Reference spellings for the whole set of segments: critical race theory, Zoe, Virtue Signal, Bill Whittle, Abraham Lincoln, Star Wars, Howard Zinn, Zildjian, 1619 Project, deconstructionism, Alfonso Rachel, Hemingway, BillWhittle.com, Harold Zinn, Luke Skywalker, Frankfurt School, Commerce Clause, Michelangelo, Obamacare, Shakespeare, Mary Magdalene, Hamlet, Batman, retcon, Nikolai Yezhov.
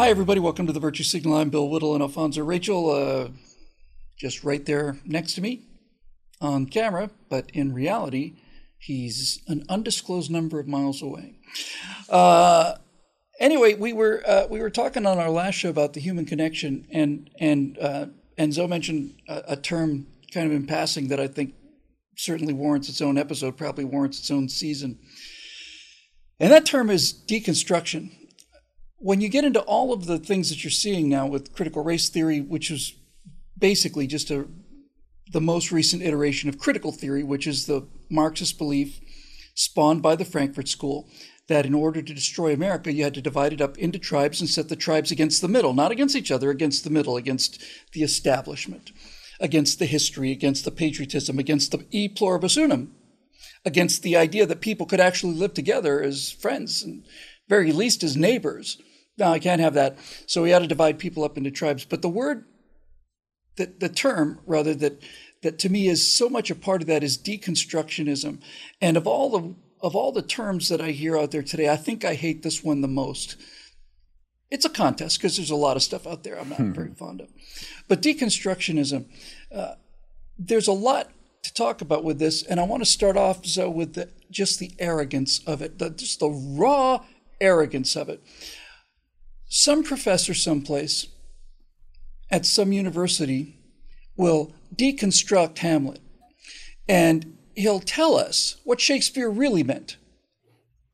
Hi, everybody. Welcome to the Virtue Signal. I'm Bill Whittle and Alfonso Rachel, just right there next to me on camera, but in reality, he's an undisclosed number of miles away. Anyway, we were talking on our last show about the human connection, and Zoe mentioned a term kind of in passing that I think certainly warrants its own episode, probably warrants its own season. And that term is deconstruction. When you get into all of the things that you're seeing now with critical race theory, which is basically just the most recent iteration of critical theory, which is the Marxist belief spawned by the Frankfurt School, that in order to destroy America, you had to divide it up into tribes and set the tribes against the middle, not against each other, against the middle, against the establishment, against the history, against the patriotism, against the e pluribus unum, against the idea that people could actually live together as friends and very least as neighbors. No, I can't have that. So we had to divide people up into tribes. But the word, the term that to me is so much a part of that is deconstructionism. And of all the terms that I hear out there today, I think I hate this one the most. It's a contest because there's a lot of stuff out there I'm not very fond of. But deconstructionism, there's a lot to talk about with this. And I want to start off so with just the arrogance of it, just the raw arrogance of it. Some professor someplace at some university will deconstruct Hamlet, and he'll tell us what Shakespeare really meant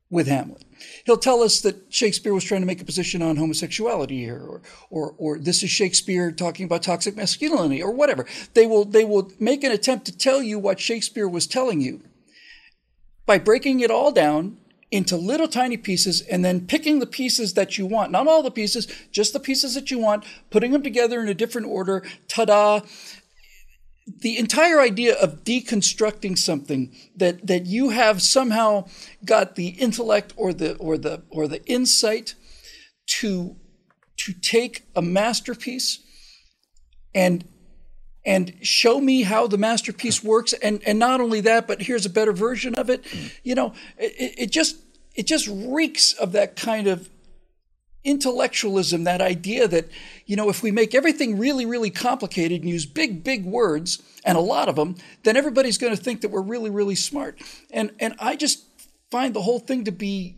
with Hamlet. He'll tell us that Shakespeare was trying to make a position on homosexuality here, or this is Shakespeare talking about toxic masculinity, or whatever. They will make an attempt to tell you what Shakespeare was telling you by breaking it all down into little tiny pieces and then picking the pieces that you want. Not all the pieces, just the pieces that you want, putting them together in a different order. Ta-da! The entire idea of deconstructing something that you have somehow got the intellect or the insight to take a masterpiece and show me how the masterpiece works, and not only that, but here's a better version of it. You know, it just reeks of that kind of intellectualism, that idea that, you know, if we make everything really, really complicated and use big, big words, and a lot of them, then everybody's going to think that we're really, really smart. And I just find the whole thing to be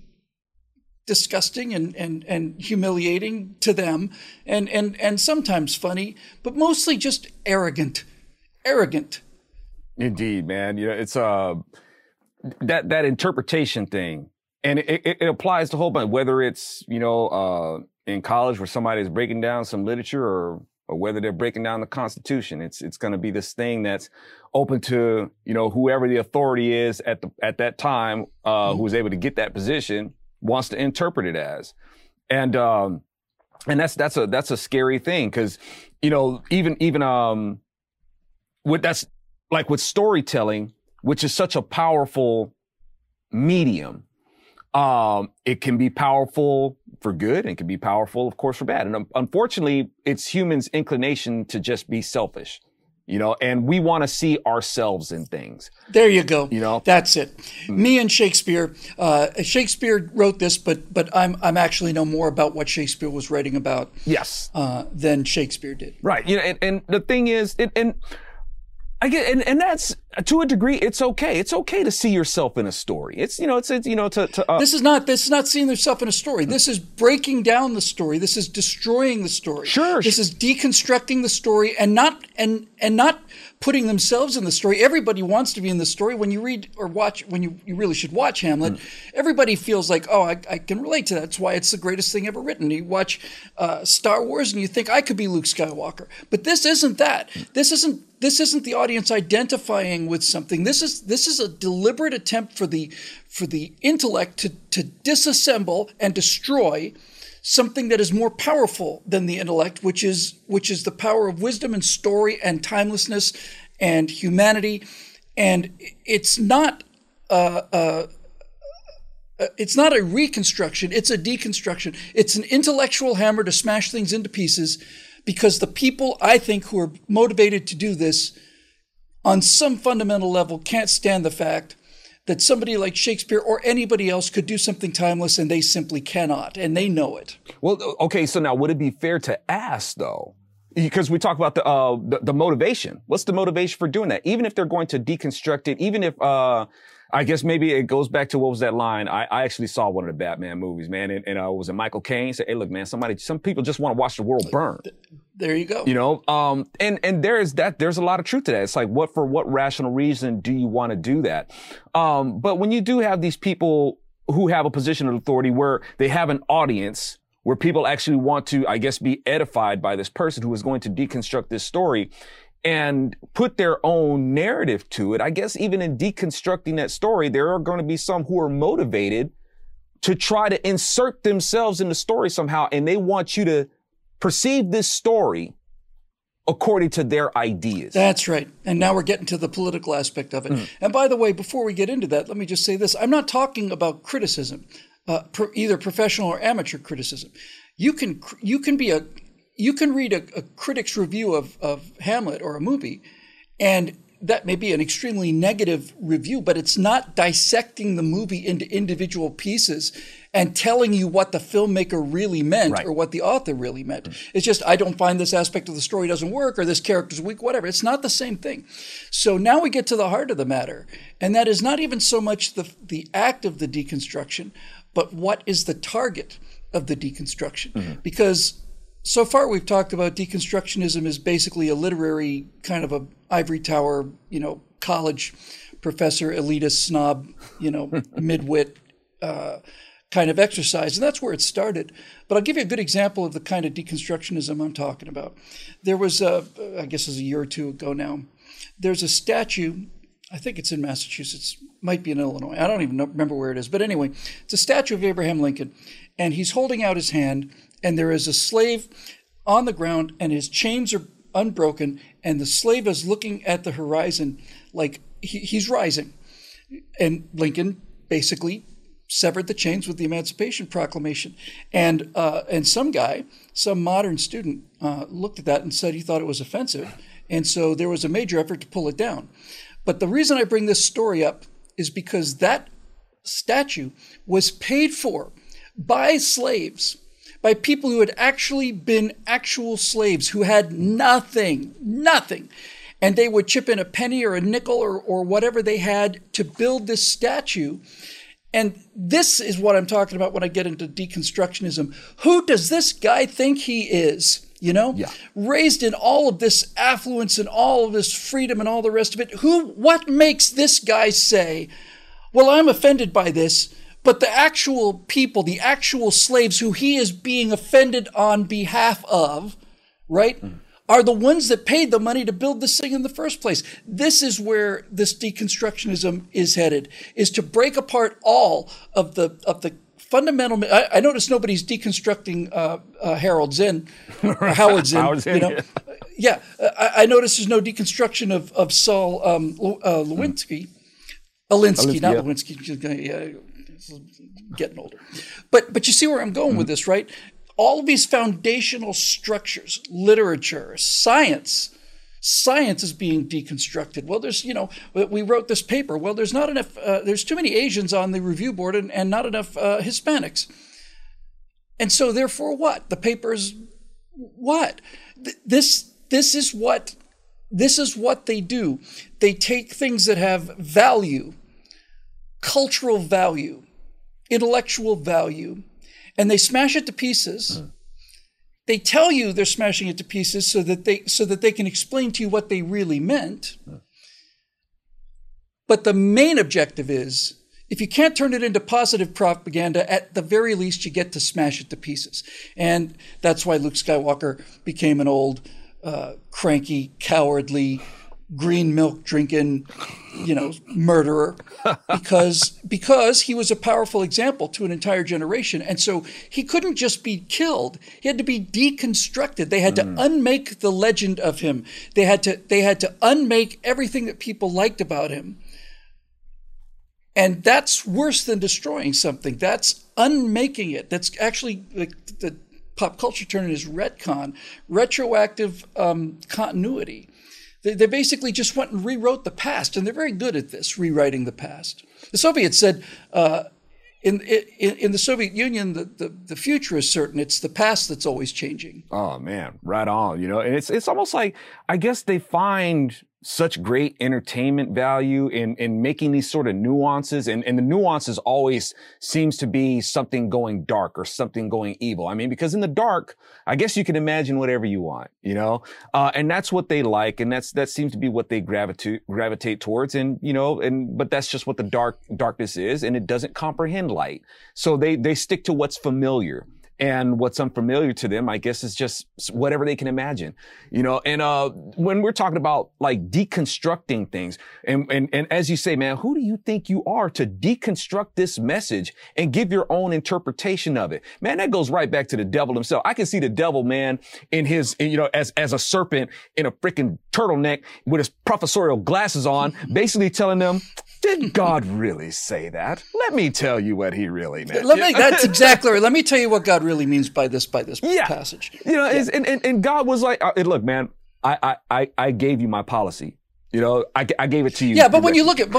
disgusting and humiliating to them, and sometimes funny, but mostly just arrogant. Indeed, man. You know, it's that interpretation thing. And it applies to a whole bunch, whether it's, you know, in college where somebody is breaking down some literature or whether they're breaking down the Constitution. It's going to be this thing that's open to, you know, whoever the authority is at that time who's able to get that position wants to interpret it as. And that's a scary thing, because, you know, even with storytelling, which is such a powerful medium. It can be powerful for good, and it can be powerful, of course, for bad. And unfortunately, it's humans' inclination to just be selfish, you know, and we want to see ourselves in things. There you go. You know, that's it. Me and Shakespeare. Shakespeare wrote this, but I'm actually know more about what Shakespeare was writing about. Yes. Than Shakespeare did. Right. You know, and the thing is, and that's, to a degree, it's okay. It's okay to see yourself in a story. This is not seeing yourself in a story. This is breaking down the story. This is destroying the story. Sure. This is deconstructing the story and not putting themselves in the story. Everybody wants to be in the story. When you read or watch, when you really should watch Hamlet, everybody feels like, oh, I can relate to that. That's why it's the greatest thing ever written. You watch Star Wars and you think, I could be Luke Skywalker. But this isn't that. This isn't the audience identifying with something. This is a deliberate attempt for the intellect to disassemble and destroy something that is more powerful than the intellect, which is the power of wisdom and story and timelessness and humanity. And it's not a reconstruction. It's a deconstruction. It's an intellectual hammer to smash things into pieces, because the people, I think, who are motivated to do this on some fundamental level can't stand the fact that somebody like Shakespeare or anybody else could do something timeless, and they simply cannot, and they know it. Well, okay, so now would it be fair to ask, though, because we talk about the motivation. What's the motivation for doing that? Even if they're going to deconstruct it, even if, I guess maybe it goes back to what was that line? I actually saw one of the Batman movies, man. And was it Michael Caine? Said, hey, look, man, some people just want to watch the world burn. There you go. You know, and there is that. There's a lot of truth to that. It's like, for what rational reason do you want to do that? But when you do have these people who have a position of authority where they have an audience, where people actually want to, I guess, be edified by this person who is going to deconstruct this story and put their own narrative to it. I guess even in deconstructing that story, there are going to be some who are motivated to try to insert themselves in the story somehow, and they want you to perceive this story according to their ideas. That's right. And now we're getting to the political aspect of it. Mm. And by the way, before we get into that, let me just say this. I'm not talking about criticism, either professional or amateur criticism. You can read a critic's review of Hamlet or a movie, and that may be an extremely negative review, but it's not dissecting the movie into individual pieces and telling you what the filmmaker really meant, right, or what the author really meant. Mm-hmm. It's just, I don't find this aspect of the story doesn't work, or this character's weak, whatever. It's not the same thing. So now we get to the heart of the matter, and that is not even so much the act of the deconstruction, but what is the target of the deconstruction? Mm-hmm. Because so far, we've talked about deconstructionism is basically a literary kind of a ivory tower, you know, college professor, elitist, snob, you know, midwit kind of exercise. And that's where it started. But I'll give you a good example of the kind of deconstructionism I'm talking about. There was, I guess it was a year or two ago now, there's a statue, I think it's in Massachusetts, might be in Illinois. I don't even remember where it is. But anyway, it's a statue of Abraham Lincoln, and he's holding out his hand, and there is a slave on the ground, and his chains are unbroken, and the slave is looking at the horizon like he's rising. And Lincoln basically severed the chains with the Emancipation Proclamation. And some guy, some modern student, looked at that and said he thought it was offensive. And so there was a major effort to pull it down. But the reason I bring this story up is because that statue was paid for by slaves, by people who had actually been actual slaves, who had nothing. And they would chip in a penny or a nickel or whatever they had to build this statue. And this is what I'm talking about when I get into deconstructionism. Who does this guy think he is? You know, yeah, raised in all of this affluence and all of this freedom and all the rest of it. What makes this guy say, well, I'm offended by this, but the actual people, the actual slaves who he is being offended on behalf of, right, mm, are the ones that paid the money to build this thing in the first place. This is where this deconstructionism is headed, is to break apart all of the fundamental. I notice nobody's deconstructing Harold Zinn, or Howard Zinn. Howard Zinn, you know? Yeah. I notice there's no deconstruction of Saul Alinsky, not yeah. Lewinsky. Yeah. Getting older. But you see where I'm going, mm-hmm, with this, right? All of these foundational structures, literature, science is being deconstructed. Well, there's, you know, we wrote this paper. Well, there's not enough, there's too many Asians on the review board and not enough Hispanics. And so therefore what? The paper's what? This is what they do. They take things that have value, cultural value, intellectual value, and they smash it to pieces. Mm. They tell you they're smashing it to pieces so that they can explain to you what they really meant. Mm. But the main objective is, if you can't turn it into positive propaganda, at the very least, you get to smash it to pieces. And that's why Luke Skywalker became an old, cranky, cowardly, green milk drinking, you know, murderer, because he was a powerful example to an entire generation. And so he couldn't just be killed. He had to be deconstructed. They had to unmake the legend of him. They had to unmake everything that people liked about him. And that's worse than destroying something. That's unmaking it. That's actually the pop culture term is retcon, retroactive continuity. They basically just went and rewrote the past, and they're very good at this, rewriting the past. The Soviets said, in the Soviet Union, the future is certain. It's the past that's always changing. Oh, man, right on. You know, and it's almost like, I guess they find such great entertainment value in making these sort of nuances. And the nuances always seems to be something going dark or something going evil. I mean, because in the dark, I guess you can imagine whatever you want, you know? And that's what they like. And that seems to be what they gravitate towards. And, you know, but that's just what the darkness is. And it doesn't comprehend light. So they stick to what's familiar. And what's unfamiliar to them, I guess, is just whatever they can imagine, you know? And, when we're talking about like deconstructing things and as you say, man, who do you think you are to deconstruct this message and give your own interpretation of it? Man, that goes right back to the devil himself. I can see the devil, man, in his, you know, as a serpent in a freaking turtleneck with his professorial glasses on, basically telling them, did God really say that? Let me tell you what he really meant. That's exactly right. Let me tell you what God really means by this passage. You know, yeah. And God was like, look, man, I gave you my policy. You know, I gave it to you. Yeah, but when you look at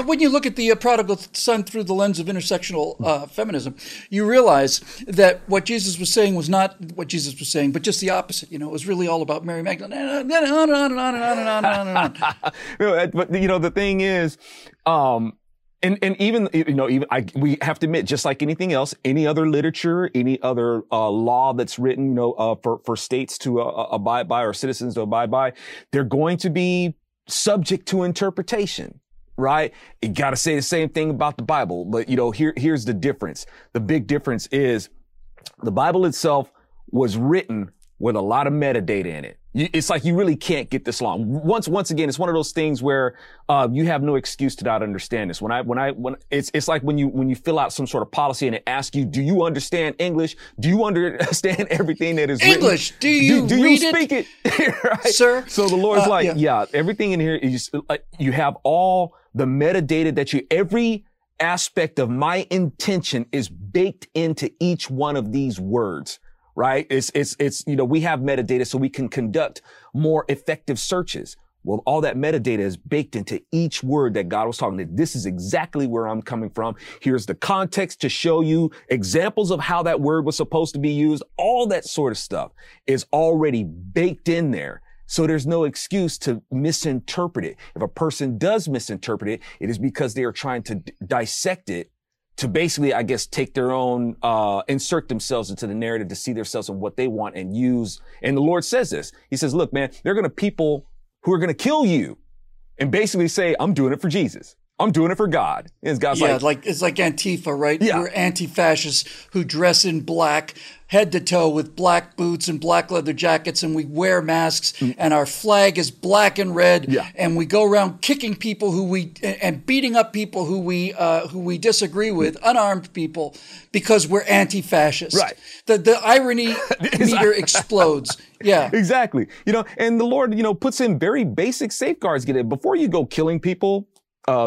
the prodigal son through the lens of intersectional feminism, you realize that what Jesus was saying was not what Jesus was saying, but just the opposite. You know, it was really all about Mary Magdalene, and on and on and on and on and on and on. But you know, the thing is, and even, you know, we have to admit, just like anything else, any other literature, any other law that's written, you know, for states to abide by or citizens to abide by, they're going to be subject to interpretation, right? You got to say the same thing about the Bible, but you know, here's the difference. The big difference is the Bible itself was written with a lot of metadata in it. It's like you really can't get this long. Once again, it's one of those things where you have no excuse to not understand this. When it's like when you fill out some sort of policy and it asks you, do you understand English? Do you understand everything that is English? Written? Do you speak it? Right? Sir. So the Lord's like, yeah, everything in here is like, you have all the metadata that every aspect of my intention is baked into each one of these words. Right? It's, you know, we have metadata so we can conduct more effective searches. Well, all that metadata is baked into each word that God was talking to. This is exactly where I'm coming from. Here's the context to show you examples of how that word was supposed to be used. All that sort of stuff is already baked in there. So there's no excuse to misinterpret it. If a person does misinterpret it, it is because they are trying to dissect it to basically, I guess, take their own, insert themselves into the narrative to see themselves and what they want and use. And the Lord says this. He says, look, man, they're going to people who are going to kill you and basically say, I'm doing it for Jesus. I'm doing it for God. And God's like it's like Antifa, right? Yeah. We're anti-fascists who dress in black, head to toe with black boots and black leather jackets, and we wear masks, and our flag is black and red, and we go around kicking people and beating up people who we disagree with, unarmed people, because we're anti-fascist. Right. The irony meter explodes. Yeah, exactly. You know, and the Lord, you know, puts in very basic safeguards. Get it before you go killing people.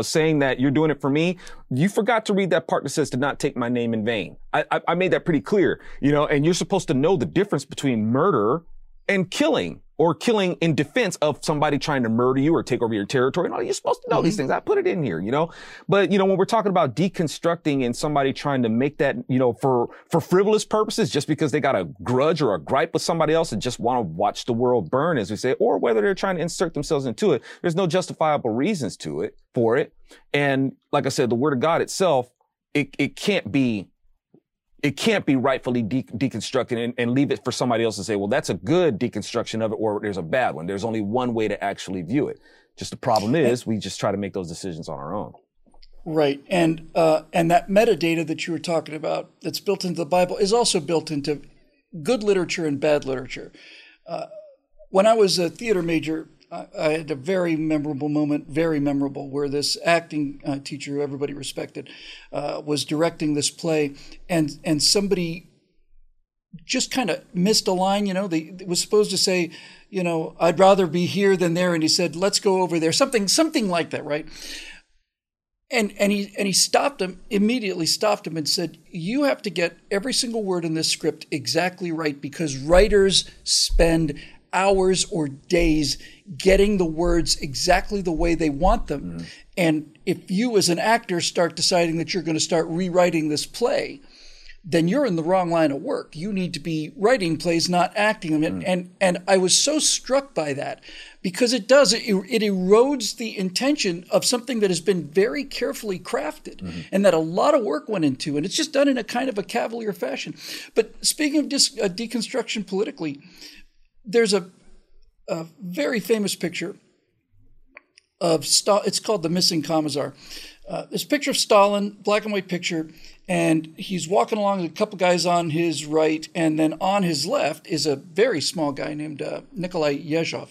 Saying that you're doing it for me, you forgot to read that part that says to not take my name in vain. I made that pretty clear, you know, and you're supposed to know the difference between murder and killing or killing in defense of somebody trying to murder you or take over your territory. No, you're supposed to know these things. I put it in here, you know, but you know, when we're talking about deconstructing and somebody trying to make that, you know, for frivolous purposes, just because they got a grudge or a gripe with somebody else and just want to watch the world burn, as we say, or whether they're trying to insert themselves into it, there's no justifiable reasons to it. For it. And like I said, the word of God itself, it can't be rightfully deconstructed and leave it for somebody else to say, well, that's a good deconstruction of it, or there's a bad one. There's only one way to actually view it. Just the problem is we just try to make those decisions on our own. Right. And that metadata that you were talking about that's built into the Bible is also built into good literature and bad literature. When I was a theater major, I had a very memorable moment, where this acting teacher who everybody respected was directing this play, and somebody just kind of missed a line. You know, they was supposed to say, you know, I'd rather be here than there, and he said, let's go over there, something like that, right? And he immediately stopped him and said, you have to get every single word in this script exactly right, because writers spend hours or days getting the words exactly the way they want them. Mm-hmm. And if you as an actor start deciding that you're going to start rewriting this play, then you're in the wrong line of work. You need to be writing plays, not acting them. Mm-hmm. And I was so struck by that because it does, it erodes the intention of something that has been very carefully crafted mm-hmm. and that a lot of work went into. And it's just done in a kind of a cavalier fashion. But speaking of deconstruction politically, there's a very famous picture of Stalin. It's called The Missing Commissar. This picture of Stalin, black and white picture, and he's walking along with a couple guys on his right, and then on his left is a very small guy named Nikolai Yezhov.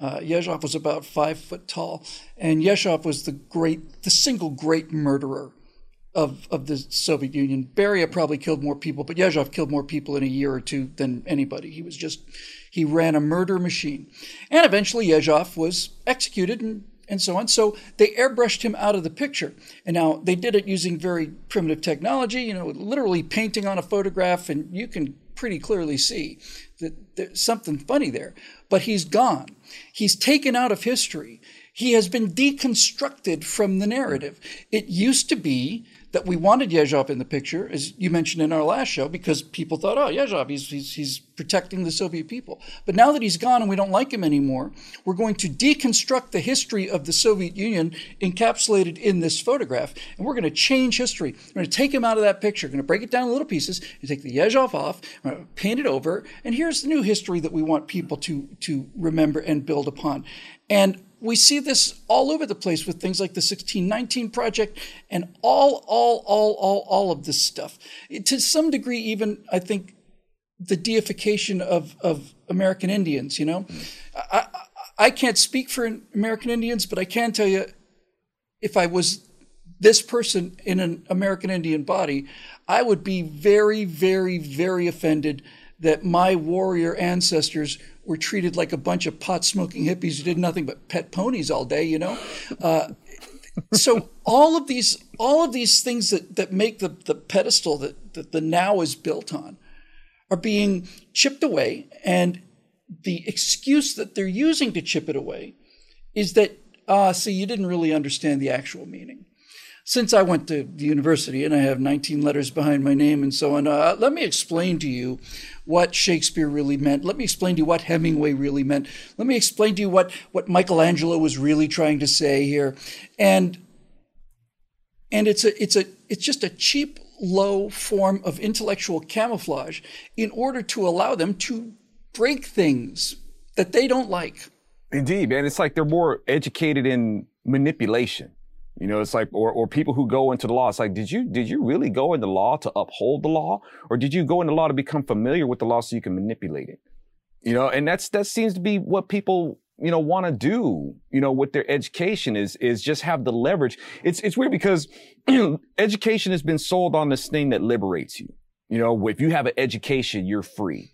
Yezhov was about 5 foot tall, and Yezhov was the single great murderer of the Soviet Union. Beria probably killed more people, but Yezhov killed more people in a year or two than anybody. He ran a murder machine. And eventually Yezhov was executed and so on. So they airbrushed him out of the picture. And now they did it using very primitive technology, literally painting on a photograph, and you can pretty clearly see that there's something funny there. But he's gone. He's taken out of history. He has been deconstructed from the narrative. It used to be that we wanted Yezhov in the picture, as you mentioned in our last show, because people thought, oh, Yezhov, he's protecting the Soviet people. But now that he's gone and we don't like him anymore, we're going to deconstruct the history of the Soviet Union encapsulated in this photograph, and we're going to change history. We're going to take him out of that picture, we're going to break it down in little pieces, and take the Yezhov off, we're going to paint it over, and here's the new history that we want people to remember and build upon. And we see this all over the place with things like the 1619 Project and all of this stuff. To some degree, even, I think, the deification of American Indians, I can't speak for American Indians, but I can tell you if I was this person in an American Indian body, I would be very, very, very offended that my warrior ancestors were treated like a bunch of pot-smoking hippies who did nothing but pet ponies all day, So all of these things that make the pedestal that the now is built on are being chipped away. And the excuse that they're using to chip it away is that, you didn't really understand the actual meaning. Since I went to the university and I have 19 letters behind my name and so on, let me explain to you what Shakespeare really meant. Let me explain to you what Hemingway really meant. Let me explain to you what Michelangelo was really trying to say here. And it's just a cheap, low form of intellectual camouflage in order to allow them to break things that they don't like. Indeed, man. It's like they're more educated in manipulation. It's like, or people who go into the law. It's like, did you really go into law to uphold the law? Or did you go into law to become familiar with the law so you can manipulate it? And that seems to be what people, want to do, with their education is just have the leverage. It's weird because education has been sold on this thing that liberates you. If you have an education, you're free.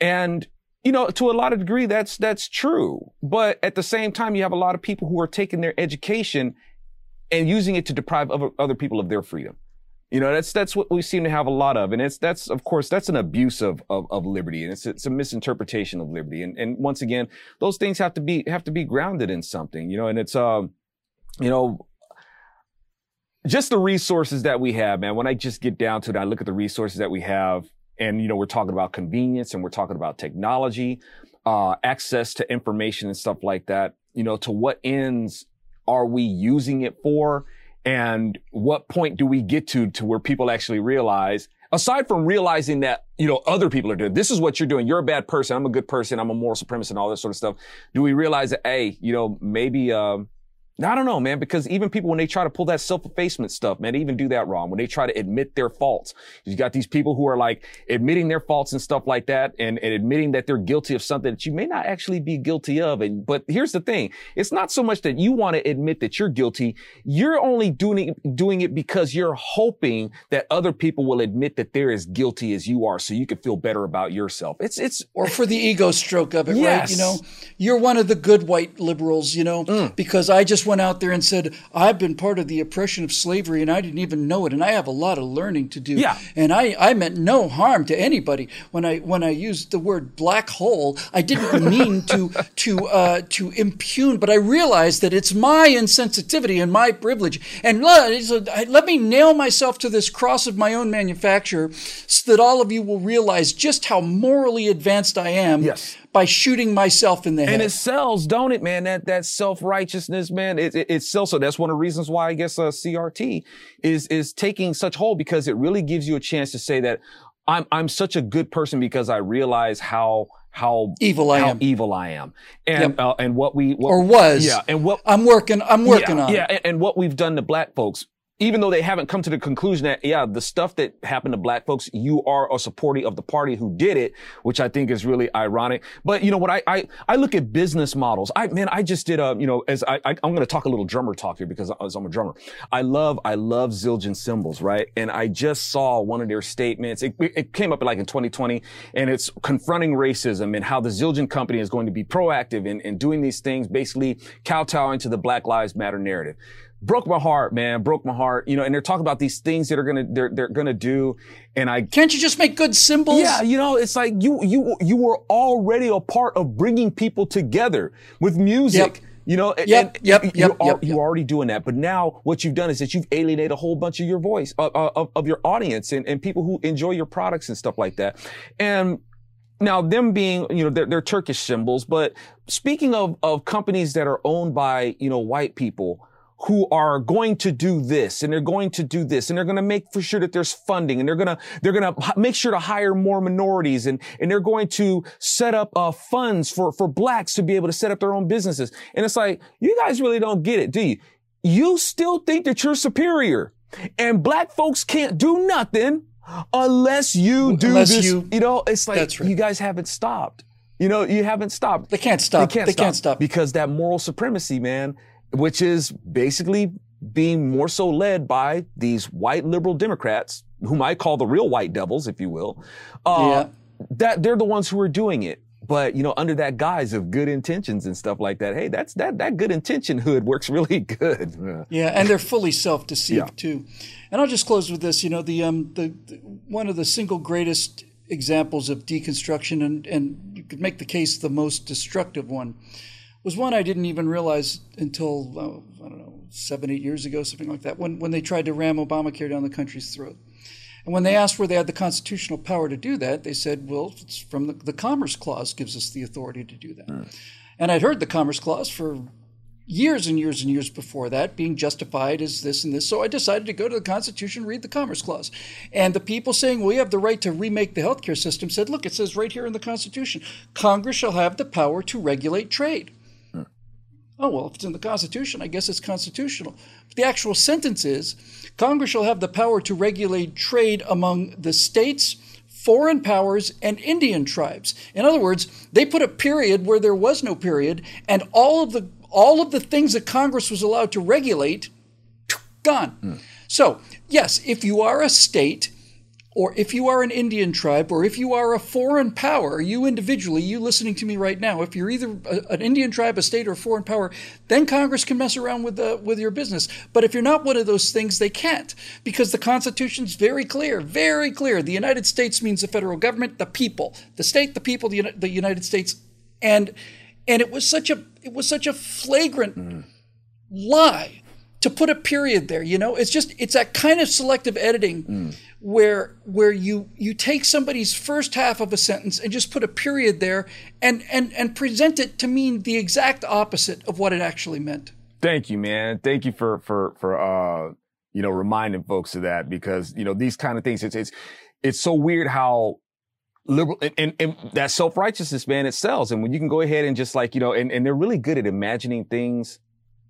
And, to a lot of degree, that's true. But at the same time, you have a lot of people who are taking their education and using it to deprive other people of their freedom. That's what we seem to have a lot of. And that's an abuse of liberty. And it's a misinterpretation of liberty. And once again, those things have to be grounded in something, and it's, just the resources that we have, man. When I just get down to it, I look at the resources that we have and, we're talking about convenience and we're talking about technology, access to information and stuff like that, to what ends are we using it for? And what point do we get to where people actually realize, aside from realizing that, other people are doing, this is what you're doing. You're a bad person. I'm a good person. I'm a moral supremacist and all that sort of stuff. Do we realize that, hey, maybe, I don't know, man, because even people, when they try to pull that self-effacement stuff, man, they even do that wrong. When they try to admit their faults, you got these people who are like admitting their faults and stuff like that and admitting that they're guilty of something that you may not actually be guilty of. But here's the thing. It's not so much that you want to admit that you're guilty. You're only doing it because you're hoping that other people will admit that they're as guilty as you are so you can feel better about yourself. It's or for the ego stroke of it, yes. Right? You're one of the good white liberals, because I just just went out there and said, I've been part of the oppression of slavery and I didn't even know it, and I have a lot of learning to do. Yeah. And I meant no harm to anybody. When I used the word black hole, I didn't mean to impugn, but I realized that it's my insensitivity and my privilege. And let me nail myself to this cross of my own manufacture so that all of you will realize just how morally advanced I am. Yes. By shooting myself in the head. And it sells, don't it, man? That self-righteousness, man, it sells. So that's one of the reasons why I guess CRT is taking such hold, because it really gives you a chance to say that I'm such a good person because I realize how evil I am, and yep. And what I'm working on. Yeah, and what we've done to black folks. Even though they haven't come to the conclusion that, yeah, the stuff that happened to black folks, you are a supporter of the party who did it, which I think is really ironic. But you know what? I look at business models. I just did a, you know, as I'm going to talk a little drummer talk here because I'm a drummer. I love Zildjian cymbals, right? And I just saw one of their statements. It came up like in 2020, and it's confronting racism and how the Zildjian company is going to be proactive in doing these things, basically kowtowing to the Black Lives Matter narrative. Broke my heart, man. Broke my heart. You know, and they're talking about these things that they're gonna do. And can't you just make good symbols? Yeah, you know, it's like you were already a part of bringing people together with music. Yep. You know, you're already doing that. But now what you've done is that you've alienated a whole bunch of your voice, of your audience and people who enjoy your products and stuff like that. And now them being, you know, they're Turkish symbols. But speaking of companies that are owned by, you know, white people, who are going to do this and they're going to do this and they're going to make for sure that there's funding and they're going to make sure to hire more minorities and they're going to set up funds for blacks to be able to set up their own businesses. And it's like, you guys really don't get it, do you? You still think that you're superior and black folks can't do nothing unless you do this. You know, it's like, that's right. You guys haven't stopped. You know, you haven't stopped. They can't stop. They can't stop because that moral supremacy, man, which is basically being more so led by these white liberal Democrats, whom I call the real white devils, if you will, that they're the ones who are doing it. But, you know, under that guise of good intentions and stuff like that, hey, that good intention hood works really good. Yeah, and they're fully self-deceived, yeah, too. And I'll just close with this. You know, the one of the single greatest examples of deconstruction, and you could make the case the most destructive one, was one I didn't even realize until, I don't know, 7, 8 years ago, something like that, when they tried to ram Obamacare down the country's throat. And when they asked where they had the constitutional power to do that, they said, well, it's from the Commerce Clause gives us the authority to do that. Mm. And I'd heard the Commerce Clause for years and years and years before that being justified as this and this. So I decided to go to the Constitution, read the Commerce Clause. And the people saying, well, we have the right to remake the healthcare system said, look, it says right here in the Constitution, Congress shall have the power to regulate trade. Oh, well, if it's in the Constitution, I guess it's constitutional. But the actual sentence is, Congress shall have the power to regulate trade among the states, foreign powers, and Indian tribes. In other words, they put a period where there was no period, and all of the things that Congress was allowed to regulate, gone. Mm. So, yes, if you are a state, or if you are an Indian tribe, or if you are a foreign power, you individually, you listening to me right now, if you're either an Indian tribe, a state, or a foreign power, then Congress can mess around with your business. But if you're not one of those things, they can't, because the Constitution's very clear, very clear. The United States means the federal government, the people, the state, the people, the United States, and it was such a flagrant lie to put a period there. You know, it's that kind of selective editing where you take somebody's first half of a sentence and just put a period there and present it to mean the exact opposite of what it actually meant. Thank you, man. Thank you for you know, reminding folks of that, because, you know, these kind of things, it's so weird how liberal and that self-righteousness, man, it sells. And when you can go ahead and just, like, you know, and they're really good at imagining things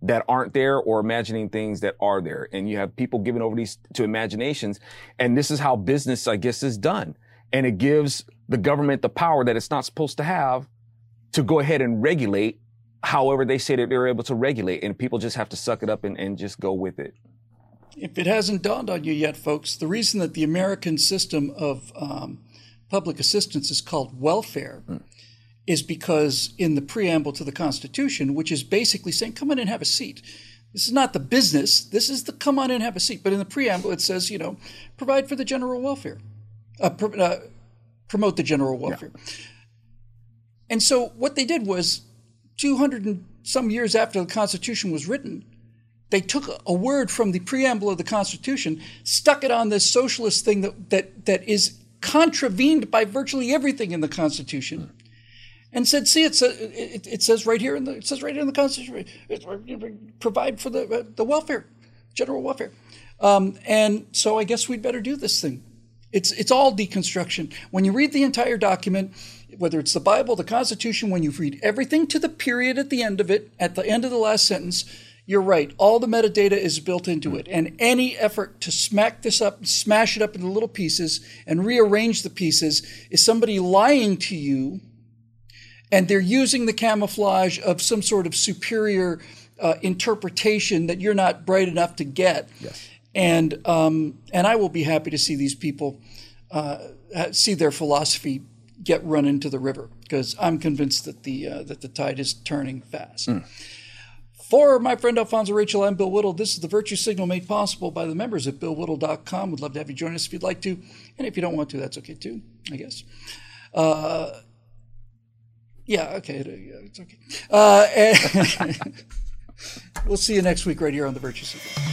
that aren't there or imagining things that are there. And you have people giving over these to imaginations. And this is how business, I guess, is done. And it gives the government the power that it's not supposed to have to go ahead and regulate however they say that they're able to regulate. And people just have to suck it up and just go with it. If it hasn't dawned on you yet, folks, the reason that the American system of public assistance is called welfare is because in the preamble to the Constitution, which is basically saying, come on and have a seat. This is not the business. This is the come on and have a seat. But in the preamble, it says, you know, provide for the general welfare, promote the general welfare. Yeah. And so what they did was 200 and some years after the Constitution was written, they took a word from the preamble of the Constitution, stuck it on this socialist thing that is contravened by virtually everything in the Constitution. And said, see, it says right here in the Constitution, provide for the welfare, general welfare. And so I guess we'd better do this thing. It's all deconstruction. When you read the entire document, whether it's the Bible, the Constitution, when you read everything to the period at the end of it, at the end of the last sentence, you're right. All the metadata is built into it. And any effort to smash it up into little pieces and rearrange the pieces is somebody lying to you. And they're using the camouflage of some sort of superior interpretation that you're not bright enough to get. Yes. And I will be happy to see these people see their philosophy get run into the river, because I'm convinced that the tide is turning fast. Mm. For my friend Alfonso Rachel, I'm Bill Whittle. This is the Virtue Signal made possible by the members at BillWhittle.com. Would love to have you join us if you'd like to. And if you don't want to, that's okay too, I guess. Yeah, okay, it's okay. We'll see you next week right here on the Virtue Signal.